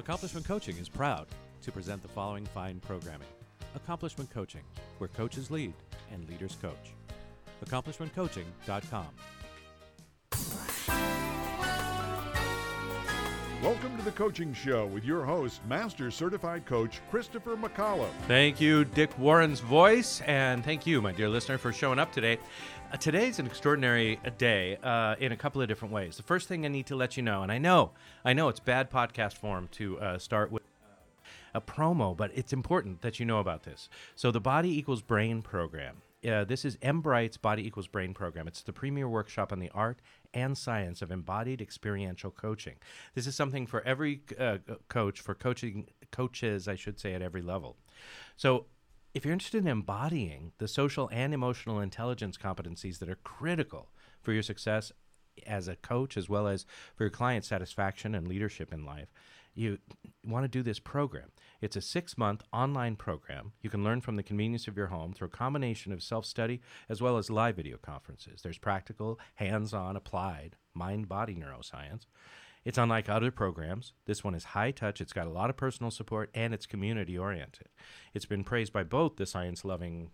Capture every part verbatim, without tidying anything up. Accomplishment Coaching is proud to present the following fine programming. Accomplishment Coaching, where coaches lead and leaders coach. accomplishment coaching dot com. Welcome to The Coaching Show with your host, Master Certified Coach Christopher McAuliffe. Thank you, Dick Warren's voice, and thank you, my dear listener, for showing up today. Uh, today's an extraordinary day uh, in a couple of different ways. The first thing I need to let you know, and I know, I know it's bad podcast form to uh, start with a promo, but it's important that you know about this. So the Body Equals Brain program. Uh, this is Embright's Body Equals Brain program. It's the premier workshop on the art and science of embodied experiential coaching. This is something for every uh, coach, for coaching coaches, I should say, at every level. So if you're interested in embodying the social and emotional intelligence competencies that are critical for your success as a coach, as well as for your client satisfaction and leadership in life, you want to do this program. It's a six-month online program. You can learn from the convenience of your home through a combination of self-study as well as live video conferences. There's practical, hands-on, applied mind-body neuroscience. It's unlike other programs. This one is high-touch. It's got a lot of personal support, and it's community-oriented. It's been praised by both the science-loving,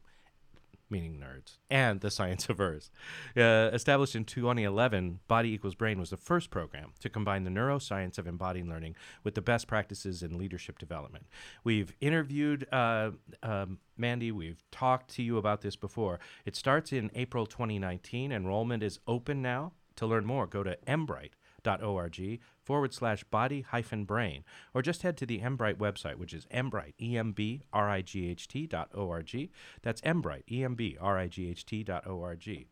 meaning nerds, and the science-averse. Uh, established in twenty eleven, Body Equals Brain was the first program to combine the neuroscience of embodied learning with the best practices in leadership development. We've interviewed uh, um, Mandy. We've talked to you about this before. It starts in April twenty nineteen. Enrollment is open now. To learn more, go to embright dot org forward slash body hyphen brain, or just head to the Embright website, which is Embright, E M B R I G H T dot O R G. That's Embright, E M B R I G H T dot O R G.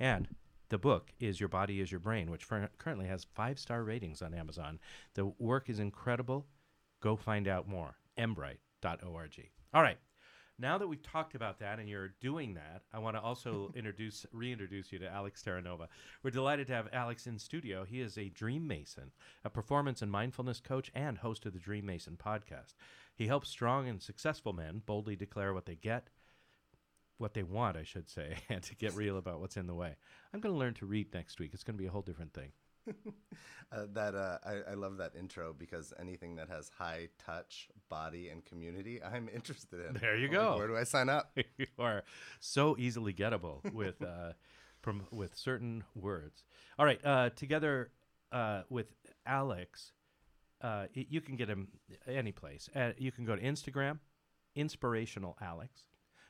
And the book is Your Body is Your Brain, which for, currently has five-star ratings on Amazon. The work is incredible. Go find out more, embright dot org. All right. Now that we've talked about that and you're doing that, I want to also introduce, reintroduce you to Alex Terranova. We're delighted to have Alex in studio. He is a Dream Mason, a performance and mindfulness coach and host of the Dream Mason podcast. He helps strong and successful men boldly declare what they get, what they want, I should say, and to get real about what's in the way. I'm going to learn to read next week. It's going to be a whole different thing. uh, that uh, I, I love that intro, because anything that has high touch, body, and community, I'm interested in. There you I'm go. Like, where do I sign up? You are so easily gettable with uh, from with certain words. All right, uh, together uh, with Alex, uh, you can get him any place. Uh, you can go to Instagram, Inspirational Alex.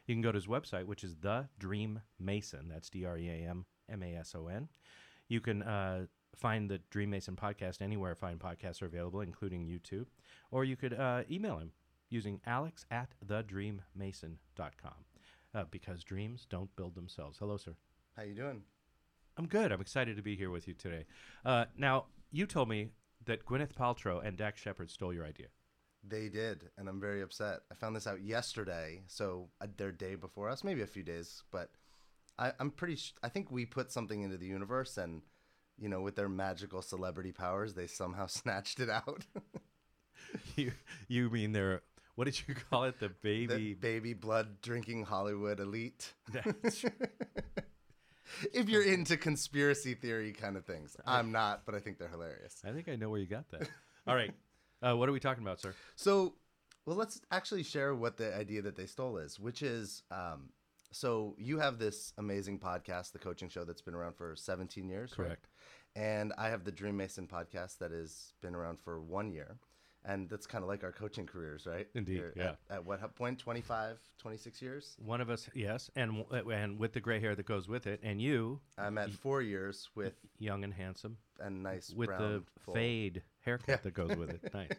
You can go to his website, which is The Dream Mason. That's D R E A M M A S O N. You can uh, find the Dream Mason podcast anywhere fine podcasts are available, including YouTube. Or you could uh, email him using alex at the dream mason dot com, uh, because dreams don't build themselves. Hello, sir. How you doing? I'm good. I'm excited to be here with you today. Uh, now, you told me that Gwyneth Paltrow and Dax Shepard stole your idea. They did, and I'm very upset. I found this out yesterday, so uh, their day before us, maybe a few days, but... I, I'm pretty. Sh- I think we put something into the universe, and you know, with their magical celebrity powers, they somehow snatched it out. you, you mean their? What did you call it? The baby, the baby blood drinking Hollywood elite. That's true. If you're into conspiracy theory kind of things, I'm not, but I think they're hilarious. I think I know where you got that. All right, uh, what are we talking about, sir? So, well, let's actually share what the idea that they stole is, which is. Um, So you have this amazing podcast, The Coaching Show, that's been around for seventeen years. Correct. Right? And I have the Dream Mason podcast that has been around for one year. And that's kind of like our coaching careers, right? Indeed, You're yeah. At, at what point, twenty-five, twenty-six years? One of us, yes, and and with the gray hair that goes with it. And you? I'm at four years with... Young and handsome. And nice with brown. With the full fade haircut yeah. that goes with it. Nice.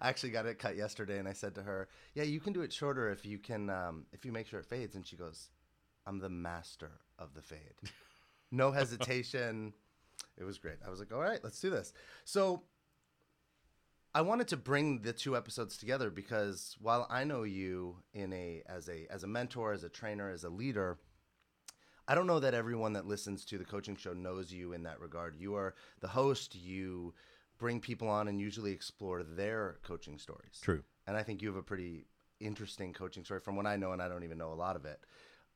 I actually got it cut yesterday, and I said to her, yeah, you can do it shorter if you can, um, if you make sure it fades. And she goes, I'm the master of the fade. No hesitation. It was great. I was like, all right, let's do this. So I wanted to bring the two episodes together, because while I know you in a as a as a mentor, as a trainer, as a leader, I don't know that everyone that listens to The Coaching Show knows you in that regard. You are the host. You bring people on and usually explore their coaching stories. True. And I think you have a pretty interesting coaching story from what I know, and I don't even know a lot of it,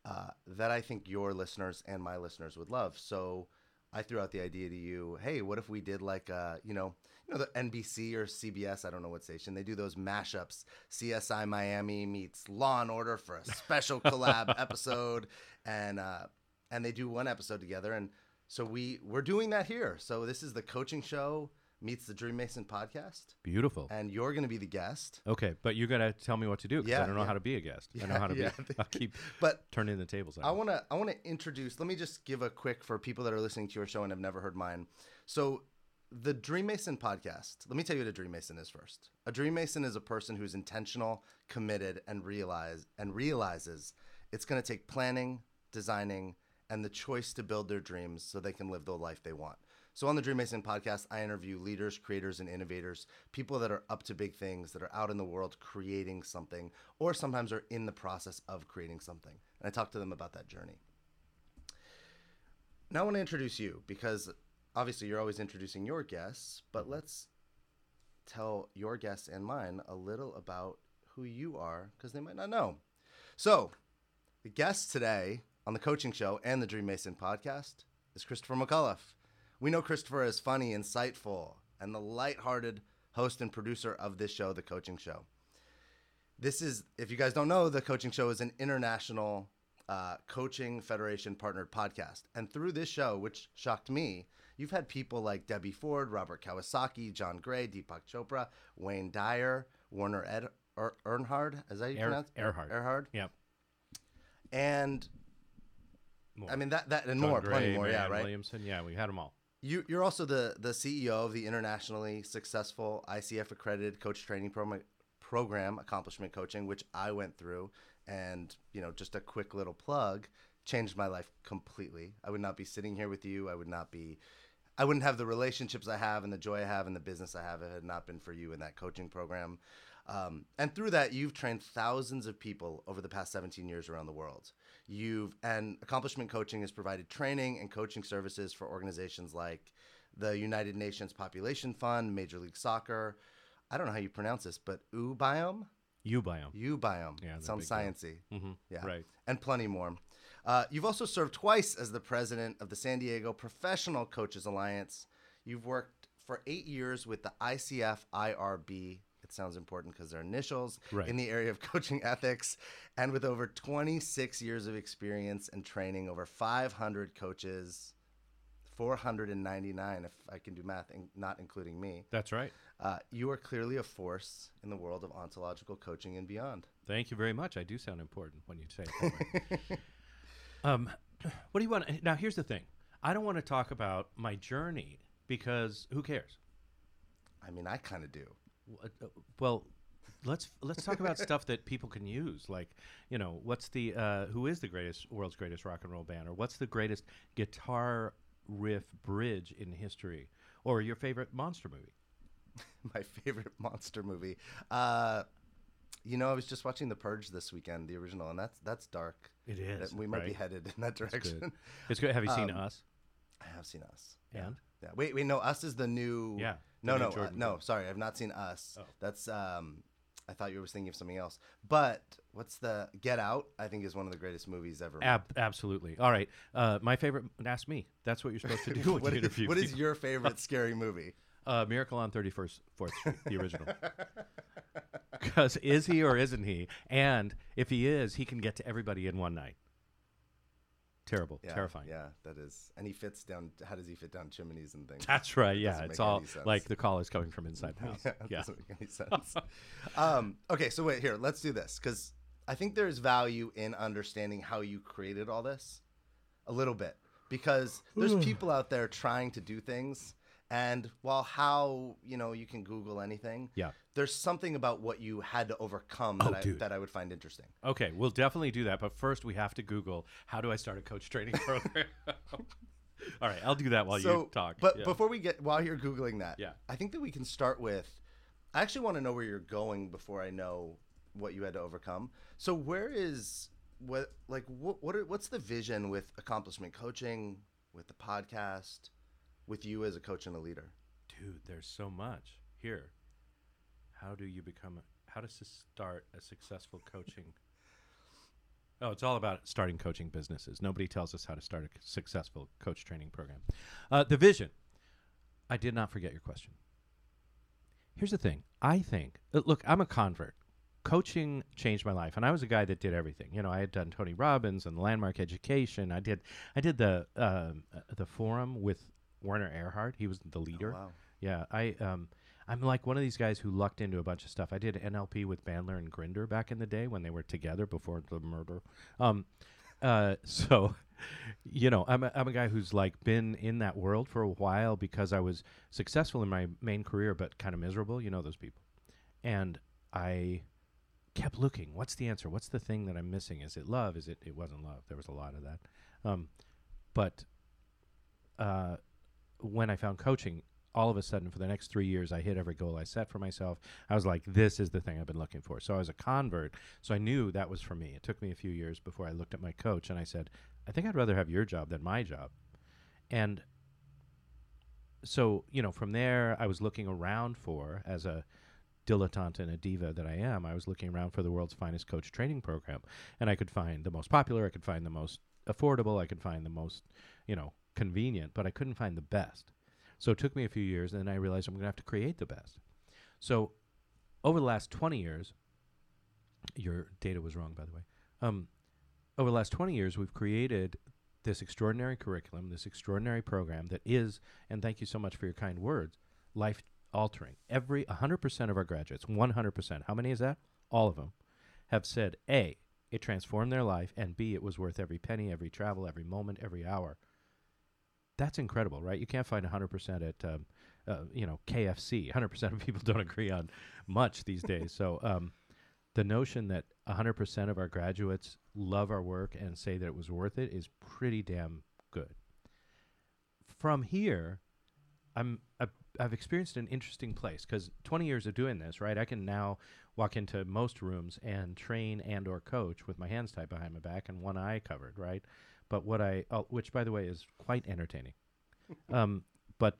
uh, that I think your listeners and my listeners would love. So I threw out the idea to you, hey, what if we did like, a, you know, you know, the N B C or C B S, I don't know what station, they do those mashups, C S I Miami meets Law and Order for a special collab episode, and uh, and they do one episode together, and so we, we're doing that here. So this is the coaching show meets the Dream Mason podcast. Beautiful. And you're going to be the guest. Okay, but you're going to tell me what to do because yeah, I don't know yeah. how to be a guest. Yeah, I know how to yeah. be. I'll keep but turning the tables out. I want to I want to introduce, let me just give a quick, for people that are listening to your show and have never heard mine. So the Dream Mason podcast, let me tell you what a Dream Mason is first. A Dream Mason is a person who's intentional, committed, and realize and realizes it's going to take planning, designing, and the choice to build their dreams so they can live the life they want. So on the Dream Mason podcast, I interview leaders, creators, and innovators, people that are up to big things, that are out in the world creating something, or sometimes are in the process of creating something. And I talk to them about that journey. Now I want to introduce you, because obviously you're always introducing your guests, but let's tell your guests and mine a little about who you are, because they might not know. So the guest today on the coaching show and the Dream Mason podcast is Christopher McAuliffe. We know Christopher is funny, insightful, and the lighthearted host and producer of this show, The Coaching Show. This is, if you guys don't know, The Coaching Show is an international uh, coaching federation partnered podcast. And through this show, which shocked me, you've had people like Debbie Ford, Robert Kawasaki, John Gray, Deepak Chopra, Wayne Dyer, Werner Ed, er, Erhard, is that how you er, pronounce it? Erhard. Erhard. Yeah. And more. I mean, that, that and John more, Gray, plenty more, Marianne yeah, right? Williamson, yeah, we had them all. You, you're also the, the C E O of the internationally successful I C F accredited coach training program, program, Accomplishment Coaching, which I went through, and you know, just a quick little plug, changed my life completely. I would not be sitting here with you. I would not be, I wouldn't have the relationships I have and the joy I have and the business I have if it had not been for you in that coaching program. Um, and through that, you've trained thousands of people over the past seventeen years around the world. You've and Accomplishment Coaching has provided training and coaching services for organizations like the United Nations Population Fund, Major League Soccer. I don't know how you pronounce this, but Ubiome? Ubiome. Ubiome. Yeah, sounds sciencey. Mm-hmm. Yeah, right. And plenty more. Uh, you've also served twice as the president of the San Diego Professional Coaches Alliance. You've worked for eight years with the I C F I R B. It sounds important because they're initials right. in the area of coaching ethics, and with over twenty-six years of experience and training over five hundred coaches, four hundred ninety-nine if I can do math, and not including me. That's right. Uh, you are clearly a force in the world of ontological coaching and beyond. Thank you very much. I do sound important when you say it. um, what do you want? Now, here's the thing. I don't want to talk about my journey because who cares? I mean, I kind of do. Well, let's let's talk about stuff that people can use, like, you know, what's the uh, who is the greatest world's greatest rock and roll band, or what's the greatest guitar riff bridge in history, or your favorite monster movie. My favorite monster movie, uh, you know, I was just watching The Purge this weekend, the original, and that's that's dark. It is. That we might right? be headed in that direction. It's good. It's good. Have you um, seen Us? I have seen Us. And yeah. yeah. Wait, wait, no, Us is the new. Yeah. No, no, uh, no. Sorry, I've not seen Us. Oh. That's. Um, I thought you were thinking of something else. But what's the Get Out? I think is one of the greatest movies ever. Ab- absolutely. All right. Uh, my favorite. Ask me. That's what you're supposed to do. What, is, interview what is your favorite scary movie? Uh, Miracle on thirty-fourth Street, the original. Because is he or isn't he? And if he is, he can get to everybody in one night. Terrible, yeah, terrifying. Yeah, that is. And he fits down. How does he fit down chimneys and things? That's right. Yeah, it's all like the call is coming from inside the house. yeah, yeah. Doesn't make any sense. um, okay, so wait here. Let's do this because I think there is value in understanding how you created all this a little bit, because there's people out there trying to do things, and while how you know you can Google anything, yeah, there's something about what you had to overcome that, oh, I, that I would find interesting. Okay, we'll definitely do that. But first, we have to Google, how do I start a coach training program? All right, I'll do that while so, you talk. But yeah. before we get, while you're Googling that, yeah. I think that we can start with, I actually want to know where you're going before I know what you had to overcome. So where is, what like, what, what are, what's the vision with Accomplishment Coaching, with the podcast, with you as a coach and a leader? Dude, there's so much here. How do you become, a, how does this start a successful coaching Oh, it's all about starting coaching businesses. Nobody tells us how to start a successful coach training program. Uh, the vision. I did not forget your question. Here's the thing. I think, uh, look, I'm a convert. Coaching changed my life, and I was a guy that did everything. You know, I had done Tony Robbins and Landmark Education. I did, I did the uh, the forum with Werner Erhard. He was the leader. Oh, wow. Yeah, I um, I'm like one of these guys who lucked into a bunch of stuff. I did N L P with Bandler and Grinder back in the day when they were together before the murder. Um, uh, so, you know, I'm a, I'm a guy who's like been in that world for a while because I was successful in my main career, but kind of miserable. You know those people, and I kept looking. What's the answer? What's the thing that I'm missing? Is it love? Is it? It wasn't love. There was a lot of that. Um, but uh, when I found coaching, all of a sudden for the next three years, I hit every goal I set for myself. I was like, this is the thing I've been looking for. So I was a convert. So I knew that was for me. It took me a few years before I looked at my coach and I said, I think I'd rather have your job than my job. And so, you know, from there, I was looking around for, as a dilettante and a diva that I am, I was looking around for the world's finest coach training program, and I could find the most popular, I could find the most affordable, I could find the most, you know, convenient, but I couldn't find the best. So it took me a few years, and then I realized I'm going to have to create the best. So over the last twenty years, your data was wrong, by the way. Um, over the last twenty years, we've created this extraordinary curriculum, this extraordinary program that is, and thank you so much for your kind words, life altering. Every one hundred percent of our graduates, one hundred percent, how many is that? All of them have said, A, it transformed their life, and B, it was worth every penny, every travel, every moment, every hour. That's incredible, right? You can't find one hundred percent at, um, uh, you know, K F C. one hundred percent of people don't agree on much these days. So um, the notion that one hundred percent of our graduates love our work and say that it was worth it is pretty damn good. From here, I'm a I've experienced an interesting place because twenty years of doing this, right? I can now walk into most rooms and train and or coach with my hands tied behind my back and one eye covered, right? But what I, oh, which by the way is quite entertaining. um, but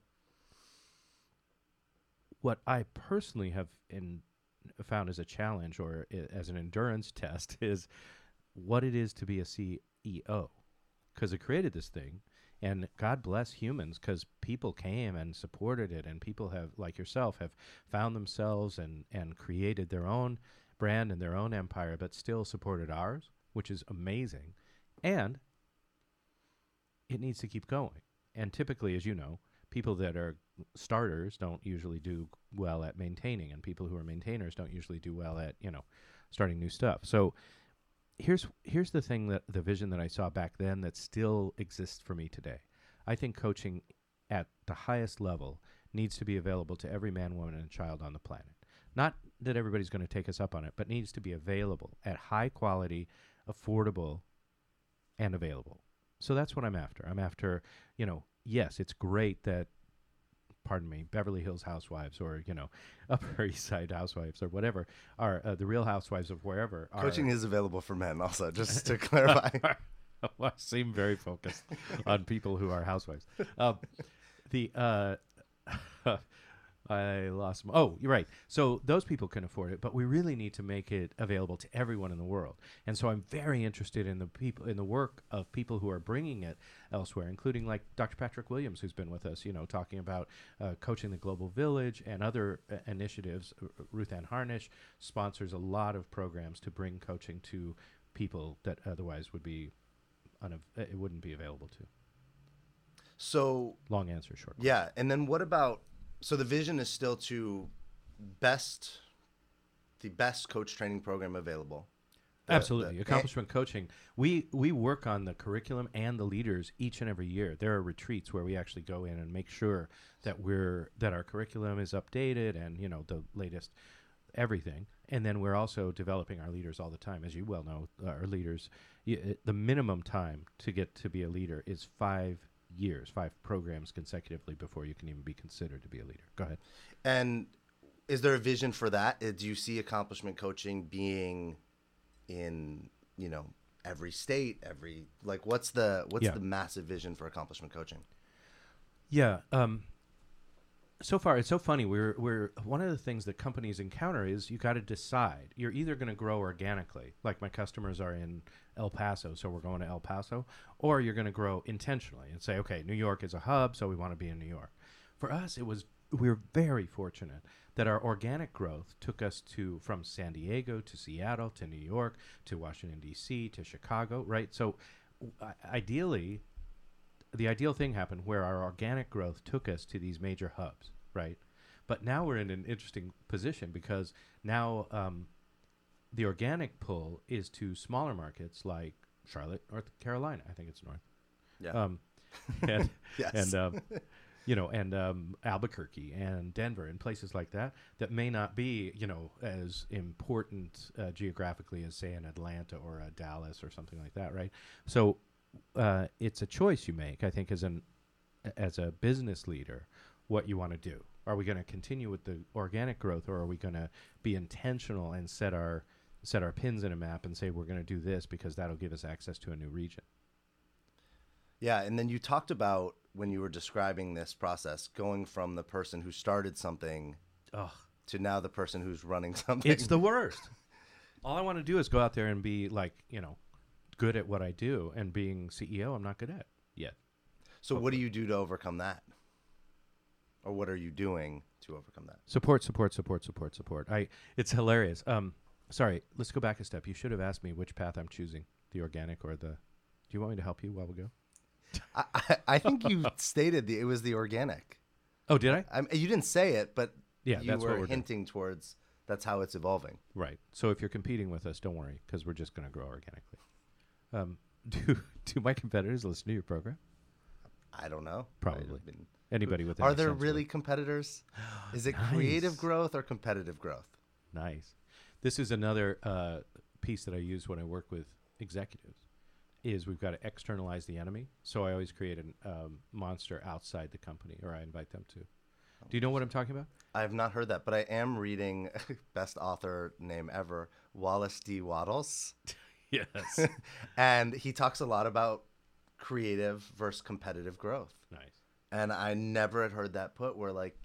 what I personally have in, found as a challenge or I- as an endurance test is what it is to be a C E O, because I created this thing. And God bless humans, because people came and supported it, and people have, like yourself, have found themselves and, and created their own brand and their own empire, but still supported ours, which is amazing. And it needs to keep going. And typically, as you know, people that are starters don't usually do well at maintaining, and people who are maintainers don't usually do well at, you know, starting new stuff. So Here's here's the thing, that the vision that I saw back then that still exists for me today. I think coaching at the highest level needs to be available to every man, woman, and child on the planet. Not that everybody's going to take us up on it, but needs to be available at high quality, affordable, and available. So that's what I'm after. I'm after, you know, yes, it's great that, pardon me, Beverly Hills Housewives or, you know, Upper East Side Housewives or whatever are uh, the Real Housewives of wherever. Are Coaching is available for men also, just to clarify. Well, I seem very focused on people who are housewives. Um, the uh, I lost. My, oh, you're right. So those people can afford it, but we really need to make it available to everyone in the world. And so I'm very interested in the people, in the work of people who are bringing it elsewhere, including like Doctor Patrick Williams, who's been with us, you know, talking about uh, coaching the global village and other uh, initiatives. R- Ruth Ann Harnish sponsors a lot of programs to bring coaching to people that otherwise would be, unav- it wouldn't be available to. So long answer, short. Yeah, one. And then what about? So the vision is still to best, the best coach training program available. The, Absolutely. The Accomplishment eh. Coaching. We we work on the curriculum and the leaders each and every year. There are retreats where we actually go in and make sure that we're that our curriculum is updated and, you know, the latest everything. And then we're also developing our leaders all the time. As you well know, our leaders, y- the minimum time to get to be a leader is five years, five programs consecutively before you can even be considered to be a leader. Go ahead. And is there a vision for that? Do you see Accomplishment Coaching being in, you know, every state, every, like, what's the, what's yeah. the massive vision for Accomplishment Coaching? Yeah. Um, so far, it's so funny. We're we're one of the things that companies encounter is you got to decide. You're either going to grow organically, like my customers are in El Paso, so we're going to El Paso, or you're going to grow intentionally and say, okay, New York is a hub, so we want to be in New York. For us, it was we were very fortunate that our organic growth took us to from San Diego to Seattle to New York to Washington D C to Chicago, right? So w- ideally. The ideal thing happened where our organic growth took us to these major hubs, right? But now we're in an interesting position because now um, the organic pull is to smaller markets like Charlotte, North Carolina. I think it's North. Yeah. Um, and, yes. And, um, you know, and um, Albuquerque and Denver and places like that that may not be, you know, as important uh, geographically as, say, an Atlanta or a Dallas or something like that, right? So... Uh, it's a choice you make, I think, as an as a business leader, what you want to do. Are we going to continue with the organic growth, or are we going to be intentional and set our set our pins in a map and say we're going to do this because that'll give us access to a new region? Yeah, and then you talked about when you were describing this process, going from the person who started something Ugh. to now the person who's running something. It's the worst. All I want to do is go out there and be like, you know, good at what I do, and being C E O, I'm not good at yet. So hopefully. What do you do to overcome that? Or what are you doing to overcome that? Support, support, support, support, support. I, it's hilarious. Um, sorry, let's go back a step. You should have asked me which path I'm choosing, the organic or the, do you want me to help you while we go? I, I, I think you stated the, it was the organic. Oh, did I? I you didn't say it, but yeah, you that's were, what we're hinting doing. Towards that's how it's evolving. Right. So if you're competing with us, don't worry, because we're just going to grow organically. Um, do do my competitors listen to your program? I don't know. Probably. Been... Anybody with are there really competitors? Is it nice. Creative growth or competitive growth? Nice. This is another uh, piece that I use when I work with executives. Is we've got to externalize the enemy. So I always create a um, monster outside the company, or I invite them to. Oh, do you know what I'm talking about? I have not heard that, but I am reading best author name ever, Wallace D. Waddles. Yes. And he talks a lot about creative versus competitive growth. Nice. And I never had heard that put where, like,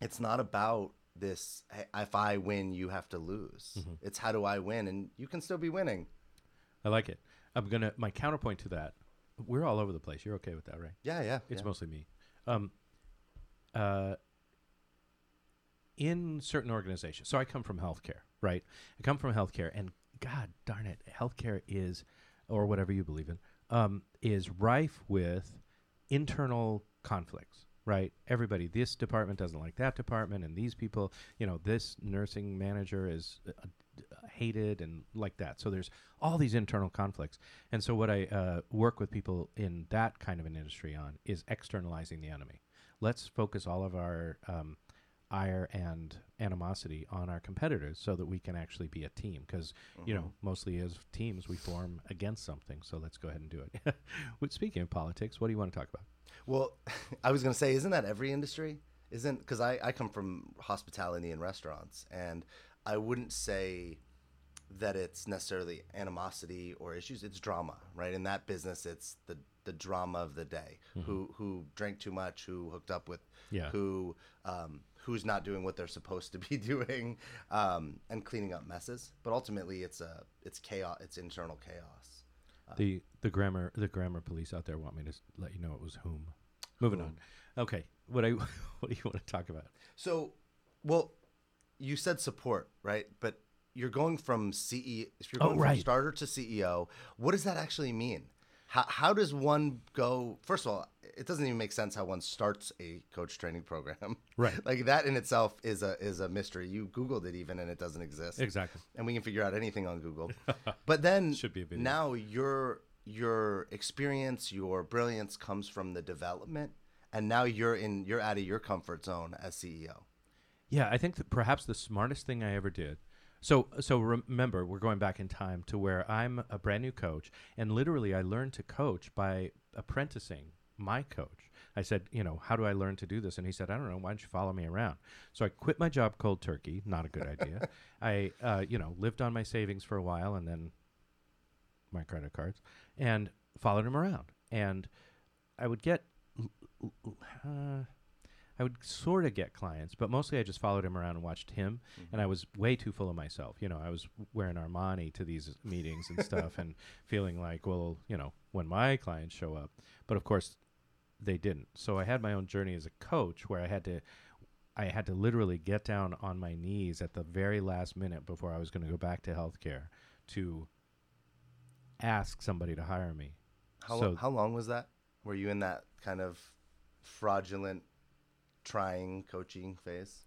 it's not about this, hey, if I win, you have to lose. Mm-hmm. It's how do I win? And you can still be winning. I like it. I'm going to, my counterpoint to that, we're all over the place. You're okay with that, right? Yeah, yeah. It's yeah. mostly me. Um, uh, in certain organizations, so I come from healthcare, right? I come from healthcare and God darn it, healthcare is, or whatever you believe in, um, is rife with internal conflicts, right? Everybody, this department doesn't like that department, and these people, you know, this nursing manager is uh, hated and like that. So there's all these internal conflicts. And so what I uh, work with people in that kind of an industry on is externalizing the enemy. Let's focus all of our um ire and animosity on our competitors so that we can actually be a team because, mm-hmm. you know, mostly as teams we form against something. So let's go ahead and do it. Speaking of politics, what do you want to talk about? Well, I was going to say, isn't that every industry? Isn't because I, I come from hospitality and restaurants, and I wouldn't say that it's necessarily animosity or issues. It's drama, right? In that business, it's the the drama of the day, mm-hmm. who who drank too much, who hooked up with, yeah. who um, who's not doing what they're supposed to be doing, um, and cleaning up messes. But ultimately, it's a it's chaos, it's internal chaos. Uh, the the grammar the grammar police out there want me to let you know it was whom. Moving whom. on. Okay, what I what do you want to talk about? So, well, you said support, right? But you're going from C E O, if you're going oh, right. from starter to C E O, what does that actually mean? How how does one go? First of all, it doesn't even make sense how one starts a coach training program. Right. Like that in itself is a is a mystery. You Googled it even and it doesn't exist. Exactly. And we can figure out anything on Google. But then should be a video. Now your your experience, your brilliance comes from the development, and now you're in you're out of your comfort zone as C E O. Yeah, I think that perhaps the smartest thing I ever did. So so remember, we're going back in time to where I'm a brand new coach, and literally I learned to coach by apprenticing my coach. I said, you know, how do I learn to do this? And he said, I don't know, why don't you follow me around? So I quit my job cold turkey, not a good idea. I, uh, you know, lived on my savings for a while and then my credit cards and followed him around. And I would get, uh, I would sort of get clients, but mostly I just followed him around and watched him. Mm-hmm. And I was way too full of myself. You know, I was wearing Armani to these meetings and stuff and feeling like, well, you know, when my clients show up. But of course, they didn't. So I had my own journey as a coach where I had to I had to literally get down on my knees at the very last minute before I was going to go back to healthcare to ask somebody to hire me. How, so, how long was that? Were you in that kind of fraudulent trying coaching phase?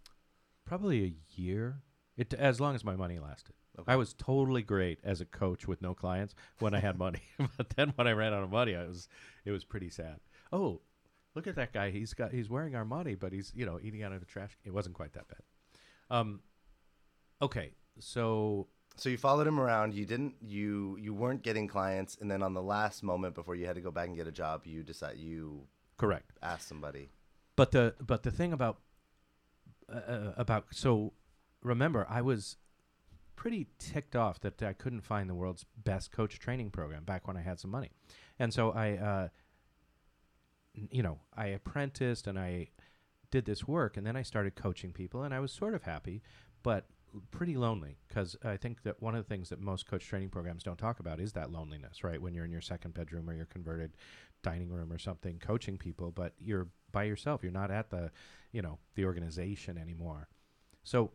Probably a year. It as long as my money lasted. Okay. I was totally great as a coach with no clients when I had money. But then when I ran out of money, I was it was pretty sad. Oh, look at that guy. He's got he's wearing Armani, but he's, you know, eating out of the trash. It wasn't quite that bad. Um okay. So So you followed him around, you didn't you you weren't getting clients, and then on the last moment before you had to go back and get a job, you decide you correct asked somebody. But the but the thing about uh, about so remember, I was pretty ticked off that I couldn't find the world's best coach training program back when I had some money. And so I uh, you know, I apprenticed and I did this work, and then I started coaching people, and I was sort of happy, but pretty lonely, because I think that one of the things that most coach training programs don't talk about is that loneliness, right? When you're in your second bedroom or your converted dining room or something coaching people, but you're by yourself. You're not at the, you know, the organization anymore. So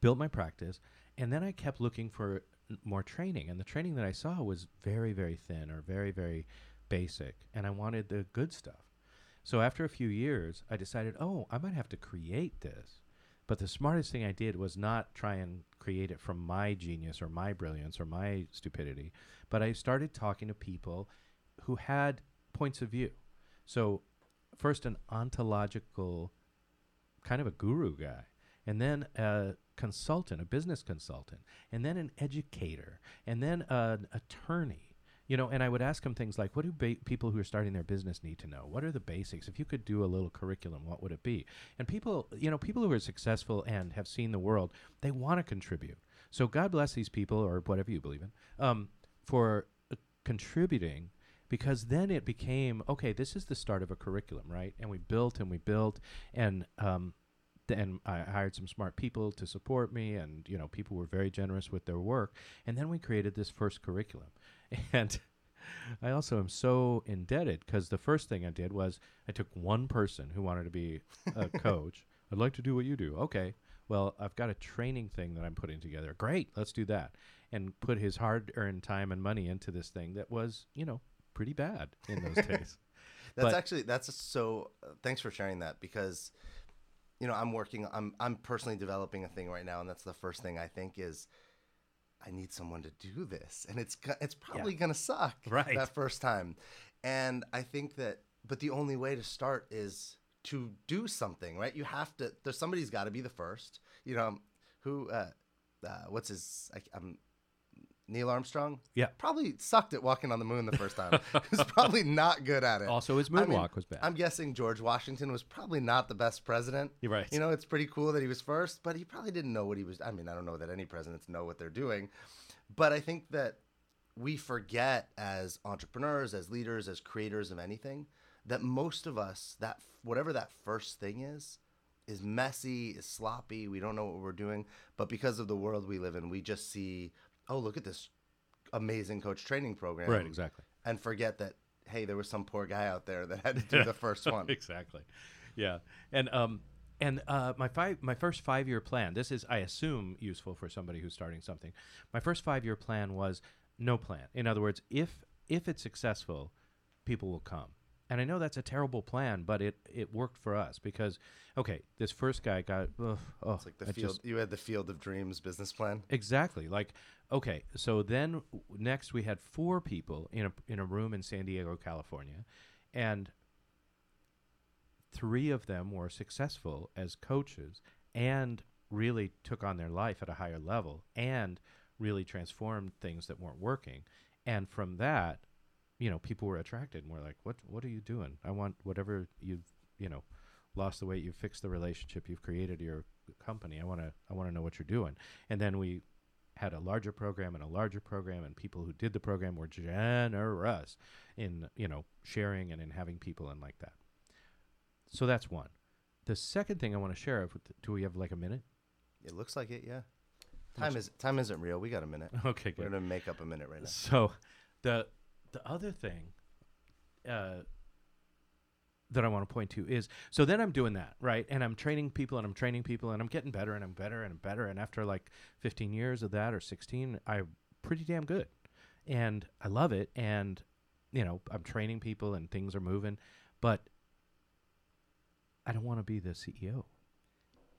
built my practice, and then I kept looking for n- more training, and the training that I saw was very, very thin or very, very basic, and I wanted the good stuff. So after a few years, I decided, oh, I might have to create this. But the smartest thing I did was not try and create it from my genius or my brilliance or my stupidity, but I started talking to people who had points of view. So first an ontological, kind of a guru guy, and then a consultant, a business consultant, and then an educator, and then an attorney. You know, and I would ask them things like, what do ba- people who are starting their business need to know? What are the basics? If you could do a little curriculum, what would it be? And people, you know, people who are successful and have seen the world, they want to contribute. So God bless these people, or whatever you believe in, um, for uh, contributing, because then it became, okay, this is the start of a curriculum, right? And we built and we built, and um, th- and I hired some smart people to support me, and, you know, people were very generous with their work. And then we created this first curriculum. And I also am so indebted, because the first thing I did was I took one person who wanted to be a coach. I'd like to do what you do. Okay, well, I've got a training thing that I'm putting together. Great, let's do that. And put his hard-earned time and money into this thing that was, you know, pretty bad in those days. That's but actually, that's so, uh, thanks for sharing that, because, you know, I'm working, I'm I'm personally developing a thing right now, and that's the first thing I think is, I need someone to do this, and it's it's probably yeah. gonna suck right. that first time. And I think that, but the only way to start is to do something, right? You have to. There's somebody's got to be the first. You know, who? Uh, uh, what's his? I, I'm Neil Armstrong. Yeah, probably sucked at walking on the moon the first time. He's probably not good at it. Also, his moonwalk I mean, was bad. I'm guessing George Washington was probably not the best president. You're right. You know, it's pretty cool that he was first, but he probably didn't know what he was. I mean, I don't know that any presidents know what they're doing, but I think that we forget as entrepreneurs, as leaders, as creators of anything, that most of us, that whatever that first thing is, is messy, is sloppy. We don't know what we're doing, but because of the world we live in, we just see, oh, look at this amazing coach training program. Right, exactly. And forget that, hey, there was some poor guy out there that had to do the first one. Exactly. Yeah. And um and uh my five my first five-year plan, this is, I assume, useful for somebody who's starting something. My first five-year plan was no plan. In other words, if if it's successful, people will come. And I know that's a terrible plan, but it, it worked for us because, okay, this first guy got, ugh, oh, it's like the I field. Just, you had the Field of Dreams business plan. Exactly. Like, okay, so then next we had four people in a in a room in San Diego, California, and three of them were successful as coaches and really took on their life at a higher level and really transformed things that weren't working. And from that, you know, people were attracted and were like, what, what are you doing? I want whatever you've, you know, lost the weight, you've fixed the relationship, you've created your company. I want to, I want to know what you're doing. And then we had a larger program and a larger program, and people who did the program were generous in, you know, sharing and in having people and like that. So that's one. The second thing I want to share, if, do we have like a minute? It looks like it, yeah. Time is time isn't real. We got a minute. Okay, good. We're gonna make up a minute right now. So, the the other thing uh, that I want to point to is, so then I'm doing that, right? And I'm training people, and I'm training people, and I'm getting better, and I'm better, and I'm better. And after like fifteen years of that, or sixteen, I'm pretty damn good, and I love it. And you know, I'm training people, and things are moving, but I don't want to be the C E O.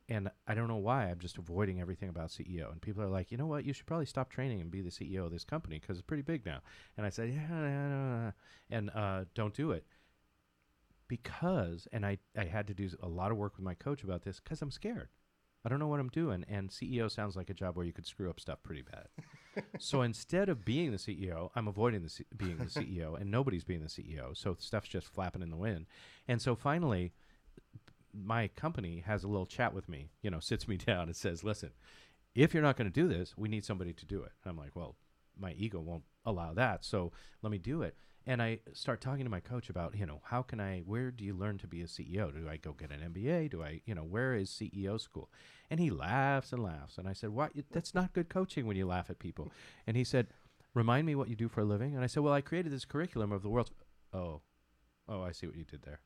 And I don't know why, I'm just avoiding everything about C E O. And people are like, you know what, you should probably stop training and be the C E O of this company because it's pretty big now. And I said, yeah, nah, nah, nah. and uh, don't do it. Because, and I, I had to do a lot of work with my coach about this because I'm scared. I don't know what I'm doing. And C E O sounds like a job where you could screw up stuff pretty bad. So instead of being the C E O, I'm avoiding the C- being the C E O, and nobody's being the C E O. So stuff's just flapping in the wind. And so finally, my company has a little chat with me, you know, sits me down and says, listen, if you're not going to do this, we need somebody to do it. And I'm like, well, my ego won't allow that. So let me do it. And I start talking to my coach about, you know, how can I, where do you learn to be a C E O? Do I go get an M B A? Do I, you know, where is C E O school? And he laughs and laughs. And I said, why? That's not good coaching when you laugh at people. And he said, remind me what you do for a living. And I said, well, I created this curriculum of the world's, oh, oh, I see what you did there.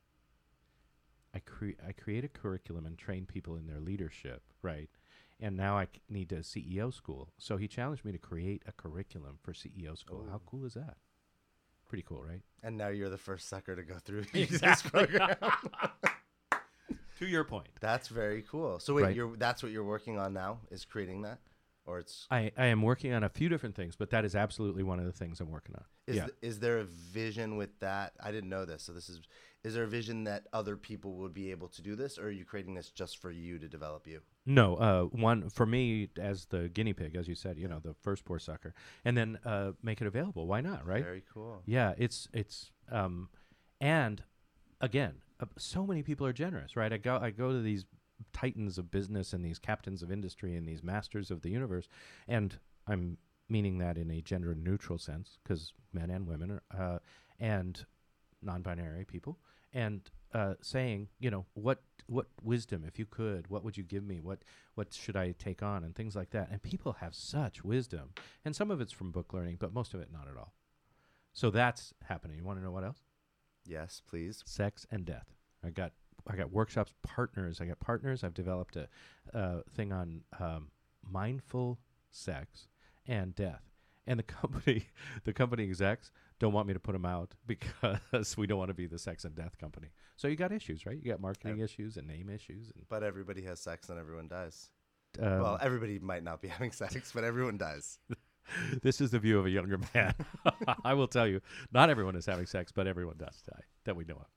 I, cre- I create a curriculum and train people in their leadership, right? And now I c- need a C E O school. So he challenged me to create a curriculum for C E O school. Oh. How cool is that? Pretty cool, right? And now you're the first sucker to go through exactly. this program. To your point. That's very cool. So wait, right. you're, that's what you're working on now, is creating that? Or it's I, I am working on a few different things, but that is absolutely one of the things I'm working on. Is yeah. th- is there a vision with that? I didn't know this, so this is is there a vision that other people would be able to do this, or are you creating this just for you to develop you? No, uh, one for me as the guinea pig, as you said, you know, the first poor sucker, and then uh, make it available. Why not, right? Very cool. Yeah, it's it's um, and again, uh, so many people are generous, right? I go I go to these titans of business and these captains of industry and these masters of the universe, and I'm meaning that in a gender neutral sense, because men and women are, uh, and non-binary people, and uh, saying, you know, what what wisdom, if you could, what would you give me, what what should I take on, and things like that. And people have such wisdom, and some of it's from book learning, but most of it not at all. So that's happening. You want to know what else? Yes, please. Sex and death. I got I got workshops, partners. I got partners. I've developed a uh, thing on um, mindful sex and death. And the company, the company execs don't want me to put them out because we don't want to be the sex and death company. So you got issues, right? You got marketing yep. issues and name issues. And but everybody has sex and everyone dies. Um, well, everybody might not be having sex, but everyone dies. This is the view of a younger man. I will tell you, not everyone is having sex, but everyone does die that we know of.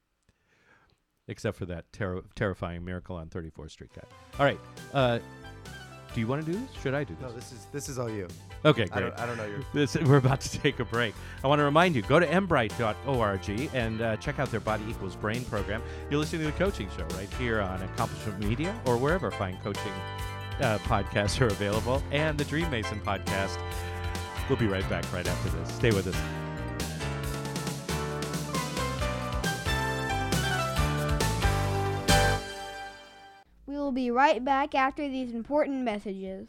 Except for that ter- terrifying Miracle on thirty-fourth Street guy. All right. Uh, do you want to do this? Should I do this? No, this is this is all you. Okay, great. I don't, I don't know your... This, we're about to take a break. I want to remind you, go to embright dot org and uh, check out their Body Equals Brain program. You're listening to The Coaching Show right here on Accomplishment Media or wherever fine coaching uh, podcasts are available, and the Dream Mason podcast. We'll be right back right after this. Stay with us. Be right back after these important messages.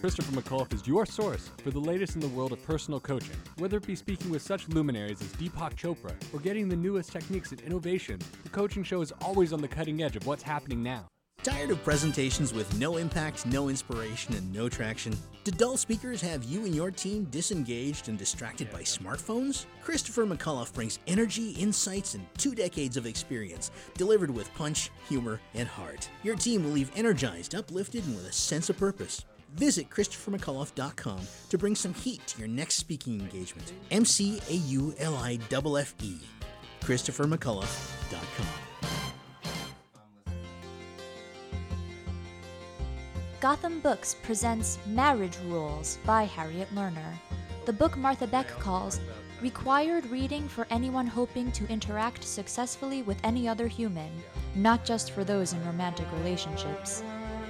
Christopher McAuliffe is your source for the latest in the world of personal coaching. Whether it be speaking with such luminaries as Deepak Chopra or getting the newest techniques and innovation, The Coaching Show is always on the cutting edge of what's happening now. Tired of presentations with no impact, no inspiration, and no traction? Did dull speakers have you and your team disengaged and distracted by smartphones? Christopher McAuliffe brings energy, insights, and two decades of experience, delivered with punch, humor, and heart. Your team will leave energized, uplifted, and with a sense of purpose. Visit Christopher McAuliffe dot com to bring some heat to your next speaking engagement. M C A U L I F F E. Christopher McAuliffe dot com. Gotham Books presents Marriage Rules by Harriet Lerner, the book Martha Beck calls required reading for anyone hoping to interact successfully with any other human, not just for those in romantic relationships.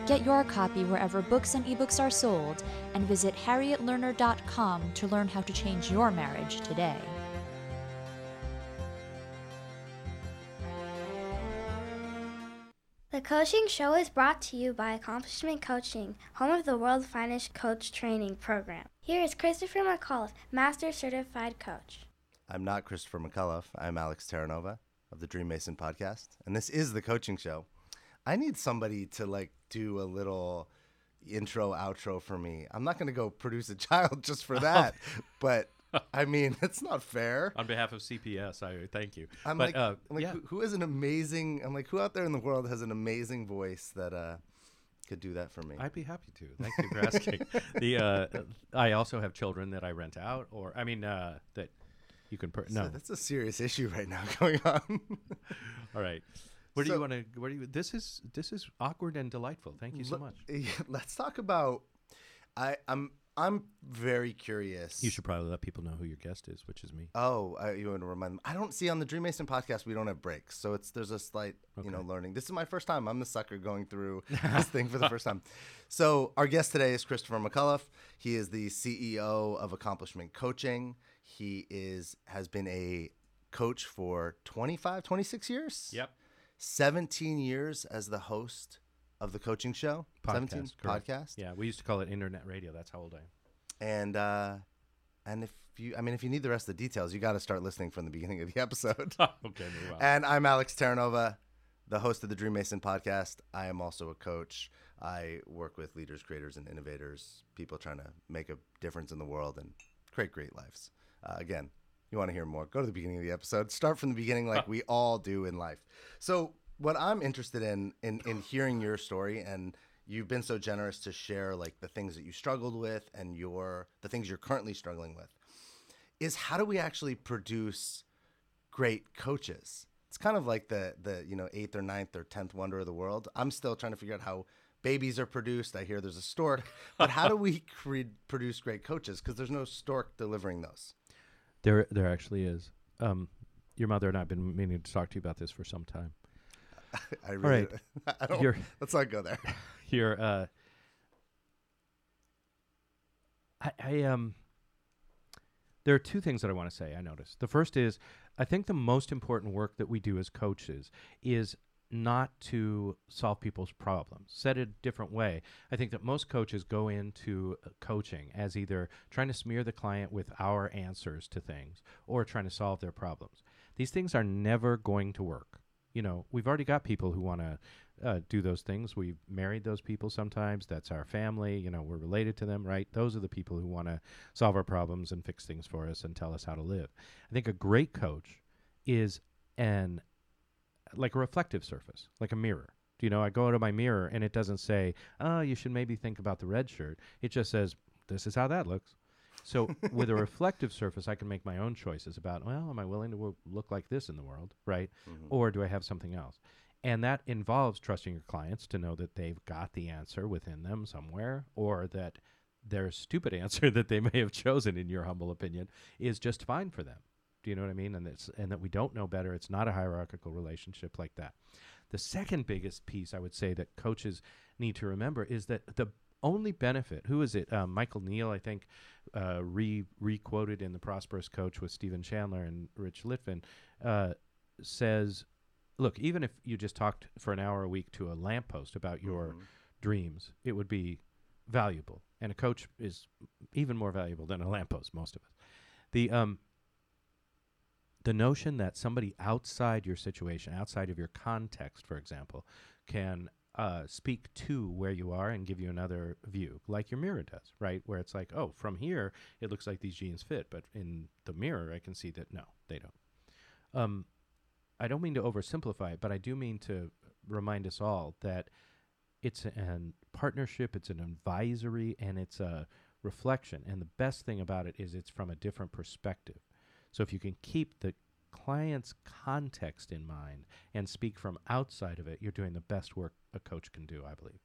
Get your copy wherever books and ebooks are sold, and visit Harriet Lerner dot com to learn how to change your marriage today. The Coaching Show is brought to you by Accomplishment Coaching, home of the world's finest coach training program. Here is Christopher McAuliffe, Master Certified Coach. I'm not Christopher McAuliffe. I'm Alex Terranova of the Dream Mason podcast, and this is The Coaching Show. I need somebody to, like, do a little intro, outro for me. I'm not going to go produce a child just for that, but, I mean, that's not fair. On behalf of C P S, I thank you. I'm but, like, uh, I'm like yeah. who, who is an amazing, I'm like, who out there in the world has an amazing voice that uh, could do that for me? I'd be happy to. Thank you for asking. the uh, I also have children that I rent out, or, I mean, uh, that you can, per- so no. That's a serious issue right now going on. All right. Where do so, you want to? Where do you? This is this is awkward and delightful. Thank you so much. Let's talk about. I, I'm I'm very curious. You should probably let people know who your guest is, which is me. Oh, I, you want to remind them? I don't see on the Dream Mason podcast. We don't have breaks, so it's there's a slight okay. you know learning. This is my first time. I'm the sucker going through this thing for the first time. So our guest today is Christopher McAuliffe. He is the C E O of Accomplishment Coaching. He is has been a coach for twenty-five, twenty-six years. Yep. seventeen years as the host of The Coaching Show. Podcast, seventeen correct. Podcast. Yeah, we used to call it internet radio. That's how old I am. And uh, and if you, I mean, if you need the rest of the details, you got to start listening from the beginning of the episode. Okay. Well. And I'm Alex Terranova, the host of the Dream Mason podcast. I am also a coach. I work with leaders, creators, and innovators, people trying to make a difference in the world and create great lives. Uh, again, you want to hear more, go to the beginning of the episode. Start from the beginning like we all do in life. So what I'm interested in, in in hearing your story, and you've been so generous to share like the things that you struggled with and your the things you're currently struggling with, is how do we actually produce great coaches? It's kind of like the the you know eighth or ninth or tenth wonder of the world. I'm still trying to figure out how babies are produced. I hear there's a stork. But how do we cre- produce great coaches? Because there's no stork delivering those. There there actually is. Um, your mother and I have been meaning to talk to you about this for some time. I really, all right. I don't, you're, let's not go there. You're, uh, I, I um, there are two things that I want to say, I noticed. The first is, I think the most important work that we do as coaches is not to solve people's problems. Said a different way, I think that most coaches go into uh, coaching as either trying to smear the client with our answers to things or trying to solve their problems. These things are never going to work. You know, we've already got people who want to uh, do those things. We've married those people sometimes. That's our family. You know, we're related to them, right? Those are the people who want to solve our problems and fix things for us and tell us how to live. I think a great coach is an like a reflective surface, like a mirror. Do you know, I go to my mirror and it doesn't say, oh, you should maybe think about the red shirt. It just says, this is how that looks. So with a reflective surface, I can make my own choices about, well, am I willing to w- look like this in the world, right? Mm-hmm. Or do I have something else? And that involves trusting your clients to know that they've got the answer within them somewhere, or that their stupid answer that they may have chosen, in your humble opinion, is just fine for them. Do you know what I mean? And it's, and that we don't know better. It's not a hierarchical relationship like that. The second biggest piece I would say that coaches need to remember is that the only benefit, who is it? Um, Michael Neal, I think, uh, re re-quoted in The Prosperous Coach with Stephen Chandler and Rich Litvin, uh, says, look, even if you just talked for an hour a week to a lamppost about your mm-hmm. dreams, it would be valuable. And a coach is even more valuable than a lamppost, most of us. The... Um, The notion that somebody outside your situation, outside of your context, for example, can uh, speak to where you are and give you another view, like your mirror does, right? Where it's like, oh, from here, it looks like these jeans fit, but in the mirror, I can see that, no, they don't. Um, I don't mean to oversimplify it, but I do mean to remind us all that it's a partnership, it's an advisory, and it's a reflection. And the best thing about it is it's from a different perspective. So if you can keep the client's context in mind and speak from outside of it, you're doing the best work a coach can do, I believe.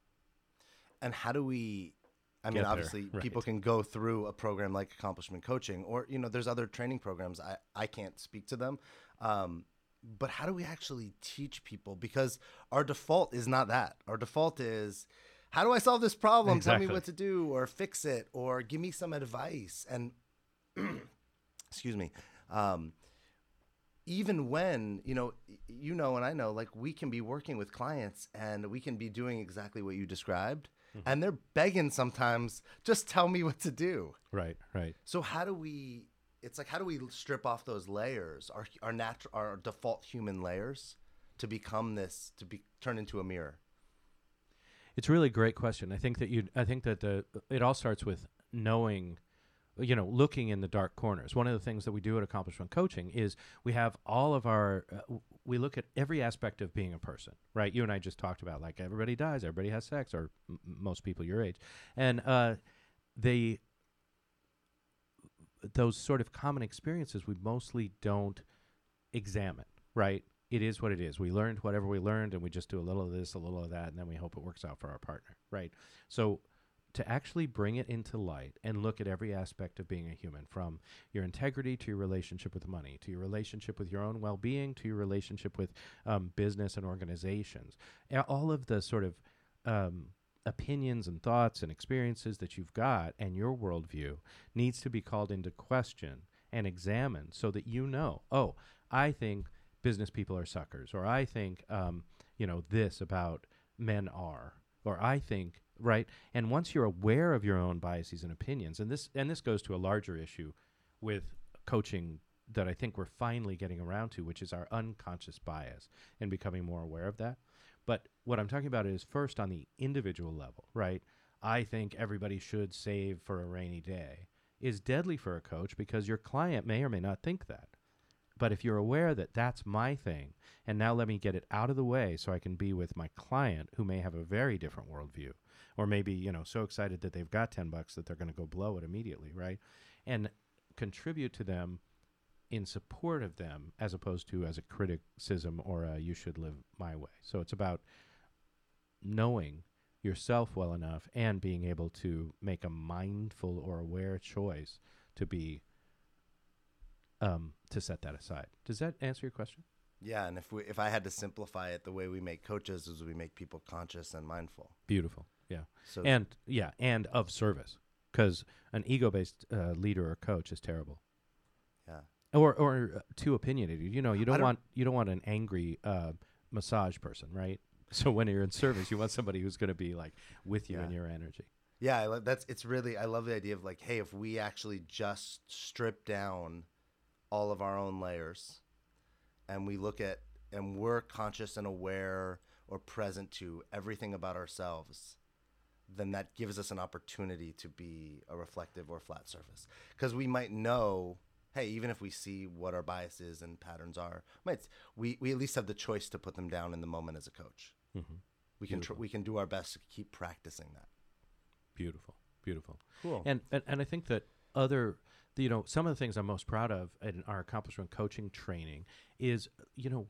And how do we, I mean, obviously people can go through a program like Accomplishment Coaching, or, you know, there's other training programs. I, I can't speak to them. Um, But how do we actually teach people? Because our default is not that. Our default is, how do I solve this problem? Exactly. Tell me what to do, or fix it, or give me some advice. And excuse me. Um, even when, you know, you know, and I know, like, we can be working with clients and we can be doing exactly what you described. Mm-hmm. And they're begging sometimes, just tell me what to do. Right, right. So how do we... It's like, how do we strip off those layers, our our natural, our default human layers, to become this, to be turned into a mirror? It's a really great question. I think that you, I think that the it all starts with knowing, you know, looking in the dark corners. One of the things that we do at Accomplishment Coaching is we have all of our, uh, we look at every aspect of being a person, right? You and I just talked about, like, everybody dies, everybody has sex, or m- most people your age, and uh, they. Those sort of common experiences we mostly don't examine, right? It is what it is. We learned whatever we learned, and we just do a little of this, a little of that, and then we hope it works out for our partner, right? So to actually bring it into light and look at every aspect of being a human, from your integrity to your relationship with money, to your relationship with your own well-being, to your relationship with um, business and organizations, all of the sort of um, opinions and thoughts and experiences that you've got, and your worldview needs to be called into question and examined, so that you know, oh, I think business people are suckers, or I think, um, you know, this about men are, or I think, right? And once you're aware of your own biases and opinions, and this, and this goes to a larger issue with coaching that I think we're finally getting around to, which is our unconscious bias and becoming more aware of that. But what I'm talking about is first on the individual level, right? I think everybody should save for a rainy day is deadly for a coach, because your client may or may not think that. But if you're aware that that's my thing, and now let me get it out of the way so I can be with my client, who may have a very different worldview, or maybe, you know, so excited that they've got ten bucks that they're going to go blow it immediately, right? And contribute to them in support of them, as opposed to as a criticism or a you should live my way. So it's about knowing yourself well enough and being able to make a mindful or aware choice to be, um, to set that aside. Does that answer your question? Yeah. And if we, if I had to simplify it, the way we make coaches is we make people conscious and mindful. Beautiful. Yeah. So and yeah. And of service, because an ego-based uh, leader or coach is terrible. Yeah. Or or too opinionated. You know, you don't, don't want you don't want an angry uh, massage person, right? So when you're in service, you want somebody who's going to be like with you in yeah. your energy. Yeah, I love, that's it's really I love the idea of like, hey, if we actually just strip down all of our own layers, and we look at and we're conscious and aware or present to everything about ourselves, then that gives us an opportunity to be a reflective or flat surface, because we might know. Hey, even if we see what our biases and patterns are, we we at least have the choice to put them down in the moment as a coach. Mm-hmm. We can tr- we can do our best to keep practicing that. Beautiful, beautiful, cool. And, and and I think that other, you know, some of the things I'm most proud of in our Accomplishment Coaching training is, you know,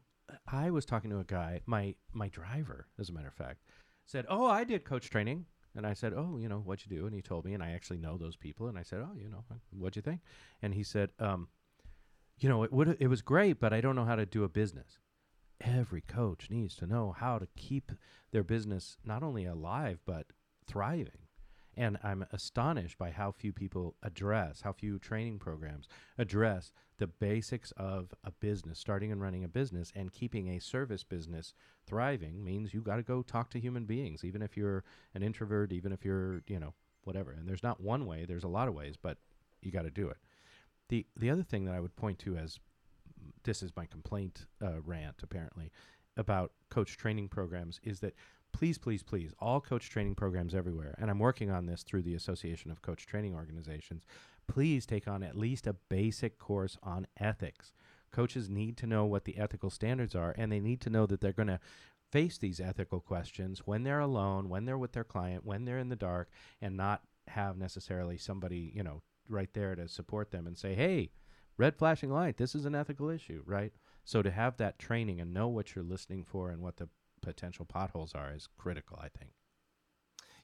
I was talking to a guy, my my driver, as a matter of fact, said, "Oh, I did coach training." And I said, oh, you know, what'd you do? And he told me, and I actually know those people. And I said, oh, you know, what'd you think? And he said, um, you know, it would, it was great, but I don't know how to do a business. Every coach needs to know how to keep their business not only alive, but thriving. And I'm astonished by how few people address, how few training programs address the basics of a business, starting and running a business, and keeping a service business thriving means you got to go talk to human beings, even if you're an introvert, even if you're, you know, whatever. And there's not one way, there's a lot of ways, but you got to do it. The the other thing that I would point to as, this is my complaint uh, rant apparently, about coach training programs is that please, please, please, all coach training programs everywhere, and I'm working on this through the Association of Coach Training Organizations, please take on at least a basic course on ethics. Coaches need to know what the ethical standards are, and they need to know that they're going to face these ethical questions when they're alone, when they're with their client, when they're in the dark, and not have necessarily somebody, you know, right there to support them and say, hey, red flashing light, this is an ethical issue, right? So to have that training and know what you're listening for and what the potential potholes are is critical, I think.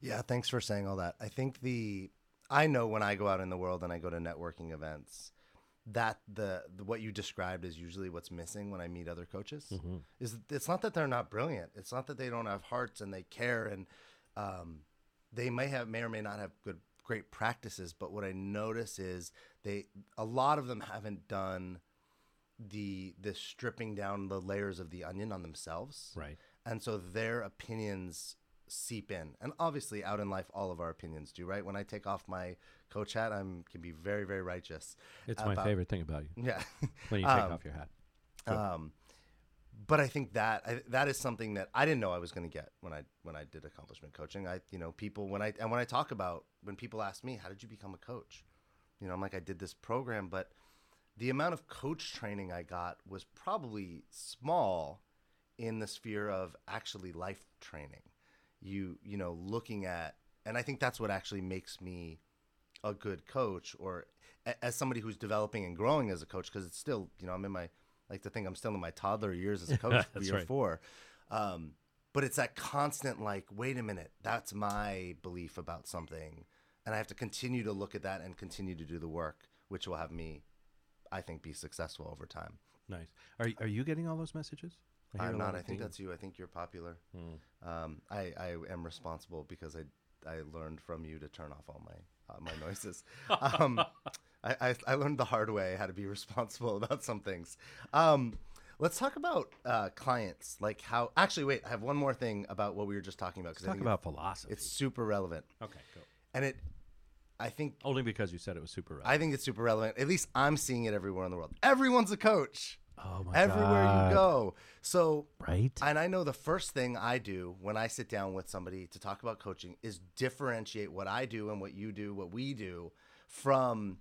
Yeah, thanks for saying all that. I think the, I know when I go out in the world and I go to networking events, that the, the what you described is usually what's missing when I meet other coaches. Mm-hmm. Is it's not that they're not brilliant. It's not that they don't have hearts and they care, and um, they may have may or may not have good great practices. But what I notice is they a lot of them haven't done the the stripping down the layers of the onion on themselves. Right. And so their opinions seep in, and obviously out in life all of our opinions do. Right. When I take off my coach hat, I'm can be very, very righteous. It's about, my favorite thing about you. Yeah. When you take um, off your hat. Cool. Um, but I think that I, that is something that I didn't know I was going to get when I when I did accomplishment coaching. I you know people when I and when I talk about when people ask me, how did you become a coach? You know, I'm like, I did this program, but the amount of coach training I got was probably small in the sphere of actually life training. You you know looking at, and I think that's what actually makes me a good coach, or a, as somebody who's developing and growing as a coach, because it's still, you know, I'm in my, like to think I'm still in my toddler years as a coach, year right. four. Um, but it's that constant, like, wait a minute, that's my belief about something. And I have to continue to look at that and continue to do the work, which will have me, I think, be successful over time. Nice. Are, are you getting all those messages? I'm not. I think that's you. I think you're popular. Mm. Um, I, I am responsible because I I learned from you to turn off all my Uh, my noises. Um, I, I, I learned the hard way how to be responsible about some things. Um, let's talk about uh, clients. Like how? Actually, wait. I have one more thing about what we were just talking about. Let's talk I think about it, philosophy. It's super relevant. Okay, cool. And it, I think only because you said it was super relevant. I think it's super relevant. At least I'm seeing it everywhere in the world. Everyone's a coach. Oh my Everywhere God. Everywhere you go. So right. And I know the first thing I do when I sit down with somebody to talk about coaching is differentiate what I do and what you do, what we do from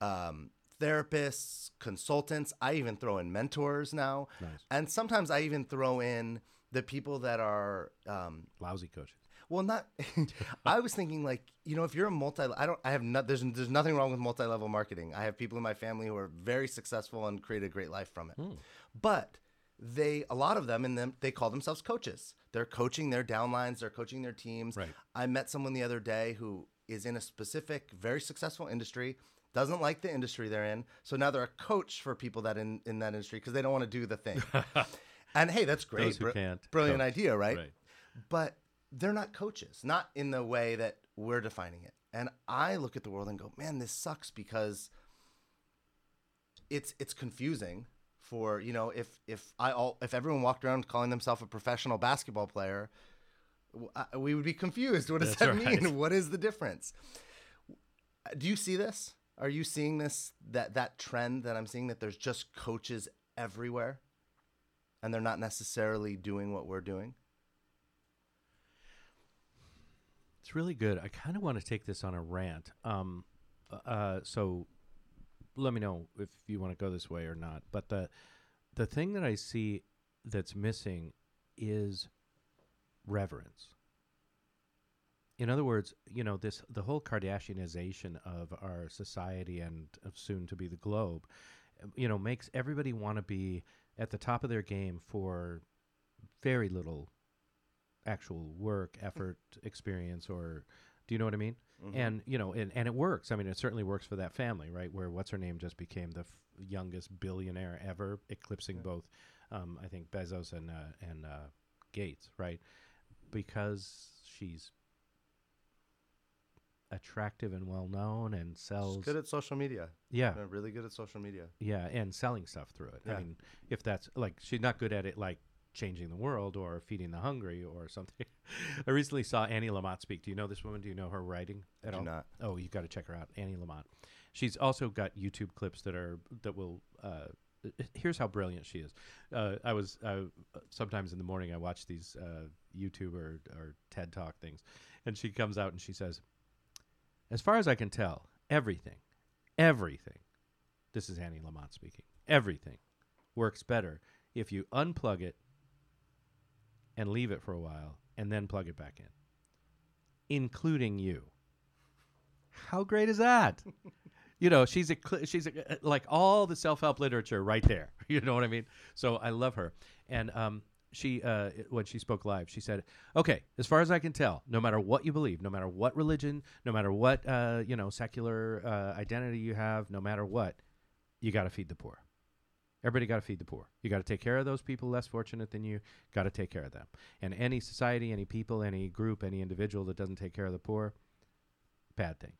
um, therapists, consultants. I even throw in mentors now. Nice. And sometimes I even throw in the people that are um, lousy coaches. Well, not. I was thinking, like, you know, if you're a multi, I don't, I have not. There's, there's nothing wrong with multi-level marketing. I have people in my family who are very successful and create a great life from it. Mm. But they, a lot of them, in them, they call themselves coaches. They're coaching their downlines. They're coaching their teams. Right. I met someone the other day who is in a specific, very successful industry. Doesn't like the industry they're in, so now they're a coach for people that in in that industry because they don't want to do the thing. And hey, that's great. Those who Br- can't brilliant coach. Idea, right? Right. But they're not coaches, not in the way that we're defining it. And I look at the world and go, man, this sucks, because it's it's confusing for, you know, if if I all if everyone walked around calling themselves a professional basketball player, we would be confused. What does That's that right. mean? What is the difference? Do you see this? Are you seeing this, that that trend that I'm seeing, that there's just coaches everywhere and they're not necessarily doing what we're doing? It's really good. I kind of want to take this on a rant. Um, uh, so let me know if you want to go this way or not. But the the thing that I see that's missing is reverence. In other words, you know, this the whole Kardashianization of our society and of soon to be the globe, you know, makes everybody want to be at the top of their game for very little actual work, effort, experience, or do you know what I mean? Mm-hmm. And, you know, and, and it works. I mean, it certainly works for that family, right? Where what's her name just became the f- youngest billionaire ever, eclipsing yeah. both, um, I think, Bezos and, uh, and uh, Gates, right? Because she's attractive and well-known and sells. She's good at social media. Yeah. They're really good at social media. Yeah, and selling stuff through it. Yeah. I mean, if that's, like, she's not good at it, like, changing the world or feeding the hungry or something. I recently saw Annie Lamott speak. Do you know this woman? Do you know her writing at all? I do not. Oh, you got to check her out, Annie Lamott. She's also got YouTube clips that are that will uh, here's how brilliant she is. Uh, I was uh, sometimes in the morning I watch these uh, YouTube or, or TED Talk things, and she comes out and she says, as far as I can tell, everything, everything, this is Annie Lamott speaking, everything works better if you unplug it and leave it for a while and then plug it back in, including you. How great is that? You know, she's a, she's a, like all the self-help literature right there. You know what I mean? So I love her. And um, she, uh, when she spoke live, she said, okay, as far as I can tell, no matter what you believe, no matter what religion, no matter what, uh, you know, secular uh, identity you have, no matter what, you got to feed the poor. Everybody got to feed the poor. You got to take care of those people less fortunate than you. Got to take care of them. And any society, any people, any group, any individual that doesn't take care of the poor, bad things.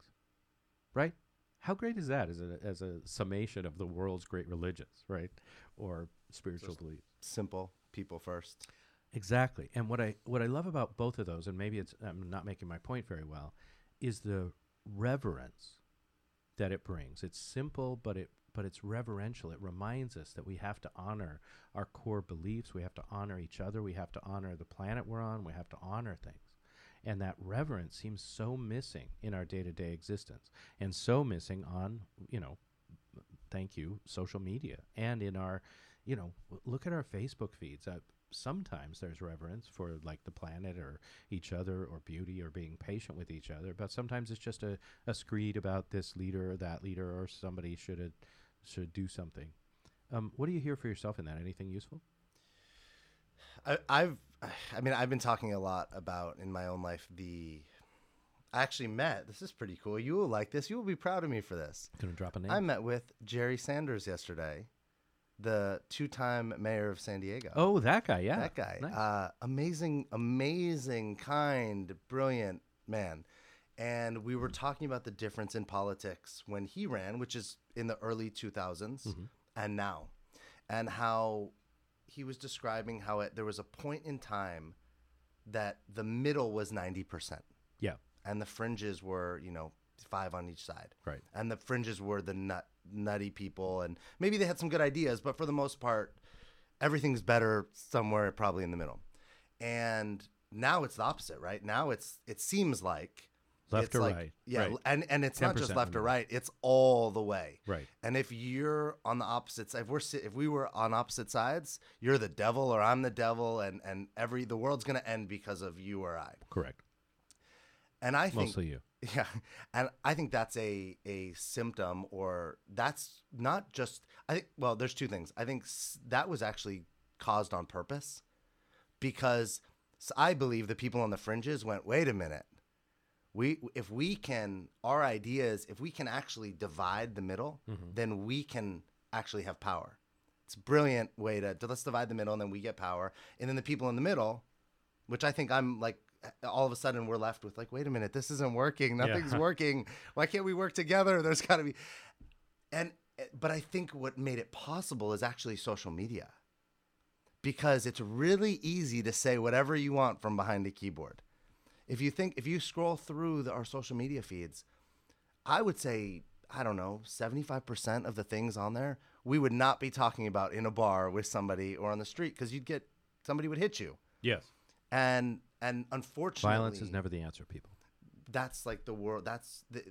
Right? How great is that as a, as a summation of the world's great religions, right? Or spiritual just beliefs. Simple, people first. Exactly. And what I what I love about both of those, and maybe it's I'm not making my point very well, is the reverence that it brings. It's simple, but it but it's reverential. It reminds us that we have to honor our core beliefs. We have to honor each other. We have to honor the planet we're on. We have to honor things. And that reverence seems so missing in our day-to-day existence, and so missing on, you know, thank you, social media, and in our, you know, look at our Facebook feeds. Uh, sometimes there's reverence for like the planet or each other or beauty or being patient with each other, but sometimes it's just a, a screed about this leader or that leader or somebody should uh, should do something. Um, what do you hear for yourself in that? Anything useful? I, I've, I mean, I've been talking a lot about in my own life, the, I actually met, this is pretty cool. You will like this. You will be proud of me for this. Gonna drop a name. I met with Jerry Sanders yesterday, the two-time mayor of San Diego. Oh, that guy. Yeah. That guy. Nice. Uh, amazing, amazing, kind, brilliant man. And we were talking about the difference in politics when he ran, which is in the early two thousands mm-hmm. and now, and how he was describing how it, there was a point in time that the middle was ninety percent. Yeah. And the fringes were, you know, five on each side. Right. And the fringes were the nut, nutty people. And maybe they had some good ideas, but for the most part, everything's better somewhere probably in the middle. And now it's the opposite, right? Now it's, it seems like. Left it's or like, right. Yeah. Right. And, and it's not just left or right. It's all the way. Right. And if you're on the opposite side, if we're, if we were on opposite sides, you're the devil or I'm the devil and, and every, the world's going to end because of you or I. Correct. And I think, mostly you. Yeah. And I think that's a, a symptom or that's not just, I think, well, there's two things. I think that was actually caused on purpose because I believe the people on the fringes went, wait a minute. We, if we can, our ideas, if we can actually divide the middle, mm-hmm. then we can actually have power. It's a brilliant way to, to, let's divide the middle and then we get power. And then the people in the middle, which I think I'm like, all of a sudden we're left with like, wait a minute, this isn't working. Nothing's yeah. working. Why can't we work together? There's gotta be. And, but I think what made it possible is actually social media because it's really easy to say whatever you want from behind a keyboard. If you think, if you scroll through the, our social media feeds, I would say, I don't know, seventy-five percent of the things on there, we would not be talking about in a bar with somebody or on the street because you'd get, somebody would hit you. Yes. And, and unfortunately. Violence is never the answer, people. That's like the world. That's the,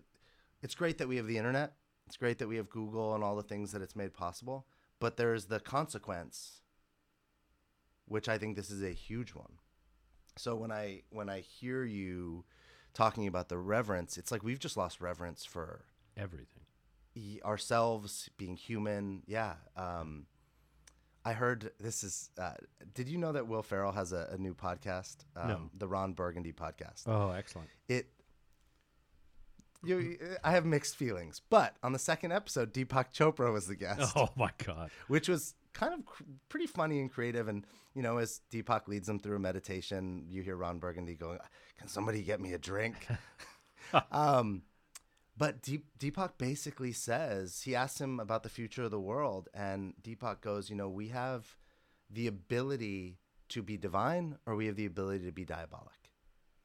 it's great that we have the internet. It's great that we have Google and all the things that it's made possible, but there's the consequence, which I think this is a huge one. So when I when I hear you talking about the reverence, it's like we've just lost reverence for everything, e- ourselves being human. Yeah, um, I heard this is. Uh, did you know that Will Ferrell has a, a new podcast, um, no. the Ron Burgundy podcast? Oh, excellent! It. You, I have mixed feelings, but on the second episode, Deepak Chopra was the guest. Oh my God! Which was. Kind of cr- pretty funny and creative, and you know, as Deepak leads them through a meditation, you hear Ron Burgundy going, "Can somebody get me a drink?" um, but Deep- Deepak basically says he asks him about the future of the world, and Deepak goes, "You know, we have the ability to be divine, or we have the ability to be diabolic,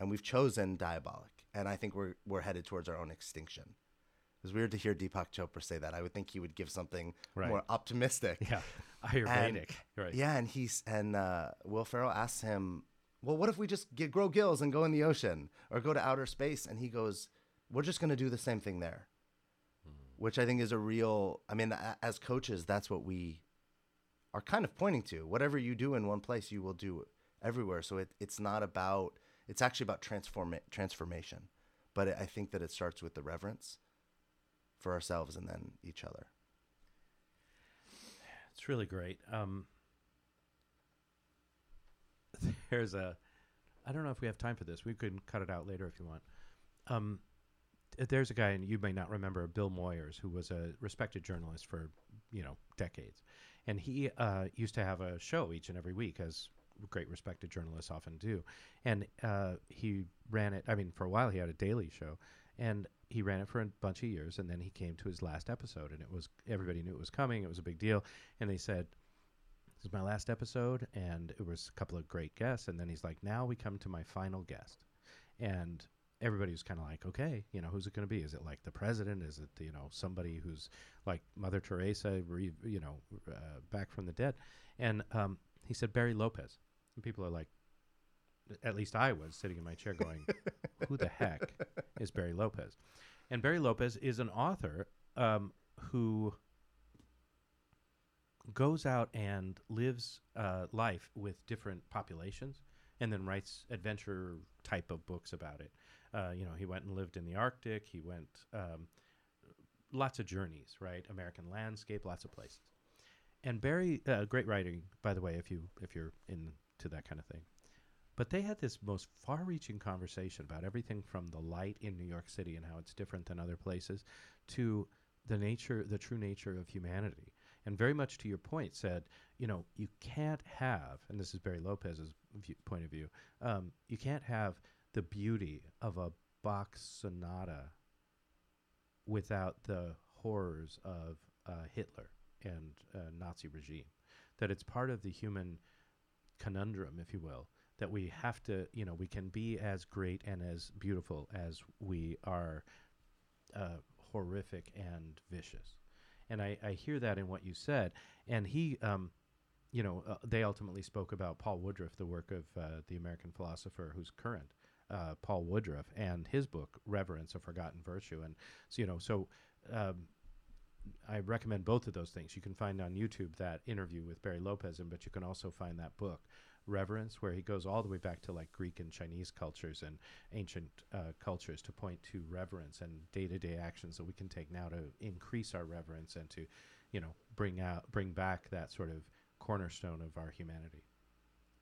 and we've chosen diabolic, and I think we're we're headed towards our own extinction." was weird to hear Deepak Chopra say that. I would think he would give something right. more optimistic. Yeah, Ayurvedic. And, right. Yeah, and he's and uh, Will Ferrell asks him, well, what if we just get, grow gills and go in the ocean or go to outer space? And he goes, we're just going to do the same thing there, mm. which I think is a real, I mean, as coaches, that's what we are kind of pointing to. Whatever you do in one place, you will do everywhere. So it, it's not about, it's actually about transform transformation. But it, I think that it starts with the reverence for ourselves and then each other. It's really great. Um, There's a, I don't know if we have time for this. We can cut it out later if you want. Um, there's a guy, and you may not remember, Bill Moyers, who was a respected journalist for, you know, decades. And he uh, used to have a show each and every week, as great respected journalists often do. And uh, he ran it, I mean, for a while he had a daily show. And he ran it for a bunch of years, and then he came to his last episode. And it was, everybody knew it was coming. It was a big deal. And they said, this is my last episode, and it was a couple of great guests. And then he's like, now we come to my final guest. And everybody was kind of like, okay, you know, who's it going to be? Is it like the president? Is it, you know, somebody who's like Mother Teresa, re, you know, uh, back from the dead? And um, he said, Barry Lopez. And people are like, at least I was sitting in my chair going, who the heck is Barry Lopez? And Barry Lopez is an author um, who goes out and lives uh, life with different populations and then writes adventure type of books about it. Uh, you know, he went and lived in the Arctic. He went um, lots of journeys, right? American landscape, lots of places. And Barry, uh, great writing, by the way, if, you, if you're into that kind of thing. But they had this most far-reaching conversation about everything from the light in New York City and how it's different than other places to the nature, the true nature of humanity. And very much to your point said, you know, you can't have, and this is Barry Lopez's view, point of view, um, you can't have the beauty of a Bach sonata without the horrors of uh, Hitler and uh, Nazi regime. That it's part of the human conundrum, if you will, that we have to, you know, we can be as great and as beautiful as we are uh, horrific and vicious. And I, I hear that in what you said. And he, um, you know, uh, they ultimately spoke about Paul Woodruff, the work of uh, the American philosopher who's current, uh, Paul Woodruff, and his book, Reverence, A Forgotten Virtue. And, so, you know, so um, I recommend both of those things. You can find on YouTube that interview with Barry Lopez, and but you can also find that book, Reverence, where he goes all the way back to like Greek and Chinese cultures and ancient uh, cultures to point to reverence and day-to-day actions that we can take now to increase our reverence and to, you know, bring out, bring back that sort of cornerstone of our humanity.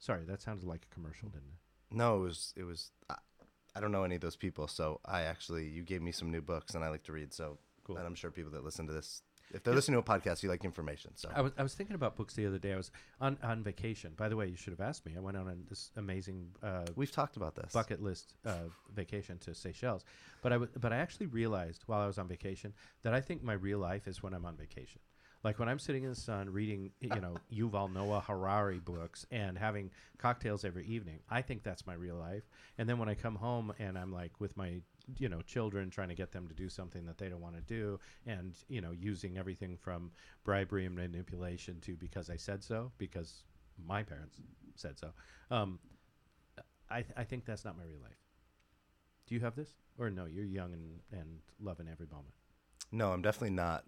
Sorry, that sounded like a commercial, didn't it? No, it was. It was. I, I don't know any of those people, so I actually you gave me some new books, and I like to read. So, cool. And I'm sure people that listen to this. If they're yeah. listening to a podcast, you like information. So I was I was thinking about books the other day. I was on, on vacation. By the way, you should have asked me. I went on this amazing uh, we've talked about this bucket list uh, vacation to Seychelles. But I w but I actually realized while I was on vacation that I think my real life is when I'm on vacation. Like when I'm sitting in the sun reading, you know, Yuval Noah Harari books and having cocktails every evening. I think that's my real life. And then when I come home and I'm like with my, you know, children trying to get them to do something that they don't want to do and, you know, using everything from bribery and manipulation to because I said so, because my parents said so. Um, I, th I think that's not my real life. Do you have this? Or no, you're young and, and loving every moment. No, I'm definitely not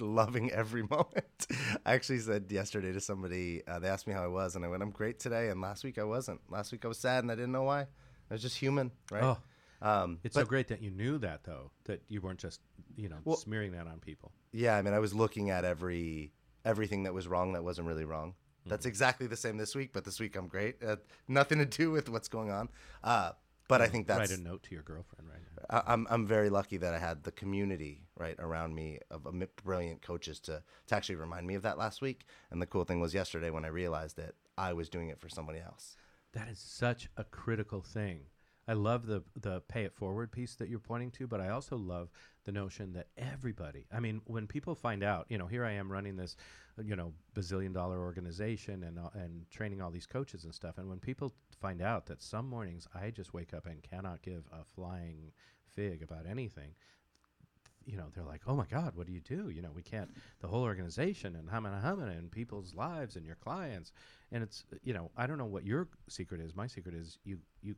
loving every moment. I actually said yesterday to somebody, uh, they asked me how I was, and I went, I'm great today, and last week I wasn't. Last week I was sad, and I didn't know why. I was just human, right? Oh. Um, it's so great that you knew that, though, that you weren't just, you know, well, smearing that on people. Yeah, I mean, I was looking at every everything that was wrong that wasn't really wrong. Mm-hmm. That's exactly the same this week, but this week I'm great. Uh, nothing to do with what's going on. Uh, but I think that's... Write a note to your girlfriend right now. I, I'm, I'm very lucky that I had the community, right, around me of um, brilliant coaches to, to actually remind me of that last week. And the cool thing was yesterday when I realized that I was doing it for somebody else. That is such a critical thing. I love the the pay it forward piece that you're pointing to, but I also love the notion that everybody, I mean, when people find out, you know, here I am running this, you know, bazillion dollar organization and, uh, and training all these coaches and stuff. And when people find out that some mornings I just wake up and cannot give a flying fig about anything, you know, they're like, oh my God, what do you do? You know, we can't, the whole organization and hum and hum and people's lives and your clients. And it's, you know, I don't know what your secret is. My secret is you, you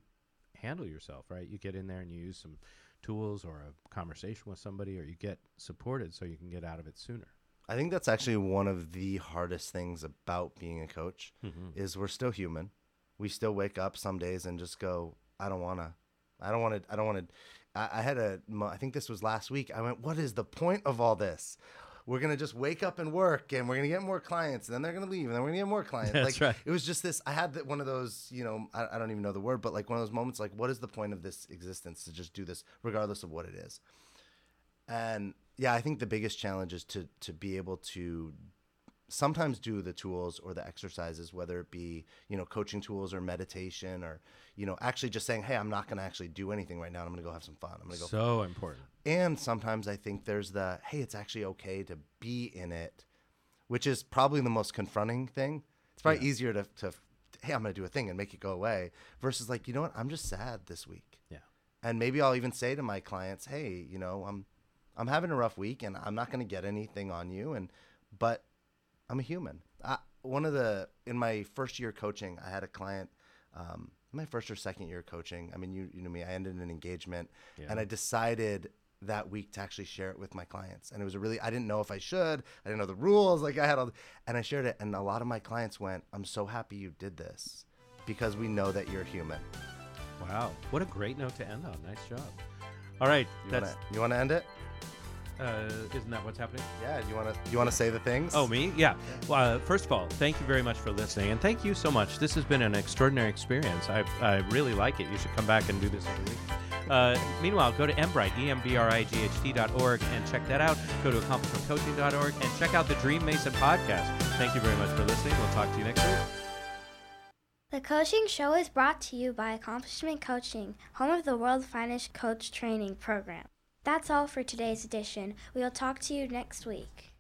handle yourself, right? You get in there and you use some tools or a conversation with somebody, or you get supported so you can get out of it sooner. I think that's actually one of the hardest things about being a coach mm-hmm. is we're still human. We still wake up some days and just go, I don't want to, I don't want to, I don't want to. I had a, I think this was last week. I went, what is the point of all this? We're going to just wake up and work, and we're going to get more clients, and then they're going to leave, and then we're going to get more clients. That's like, right. It was just this, I had the, one of those, you know, I, I don't even know the word, but like one of those moments, like, what is the point of this existence to just do this regardless of what it is? And yeah, I think the biggest challenge is to, to be able to sometimes do the tools or the exercises, whether it be, you know, coaching tools or meditation, or, you know, actually just saying, hey, I'm not going to actually do anything right now. I'm going to go have some fun. I'm going to go. So important. And sometimes I think there's the, hey, it's actually okay to be in it, which is probably the most confronting thing. It's probably yeah. easier to, to, hey, I'm going to do a thing and make it go away, versus like, you know what, I'm just sad this week. Yeah. And maybe I'll even say to my clients, hey, you know, I'm, I'm having a rough week and I'm not going to get anything on you. And, but I'm a human. I, one of the, in my first year coaching, I had a client, um, my first or second year coaching. I mean, you, you know me, I ended an engagement yeah. and I decided that week to actually share it with my clients. And it was a really, I didn't know if I should, I didn't know the rules. Like I had all, and I shared it. And a lot of my clients went, I'm so happy you did this, because we know that you're human. Wow. What a great note to end on. Nice job. All right. You that's wanna, you want to end it? Uh, isn't that what's happening? Yeah. You want to you want to say the things? Oh, me? Yeah. Well, uh, first of all, thank you very much for listening, and thank you so much. This has been an extraordinary experience. I I really like it. You should come back and do this every week. Uh, meanwhile, go to Embright, E M B R I G H T dot org, and check that out. Go to accomplishment coaching dot org and check out the Dream Mason podcast. Thank you very much for listening. We'll talk to you next week. The Coaching Show is brought to you by Accomplishment Coaching, home of the world's finest coach training program. That's all for today's edition. We'll talk to you next week.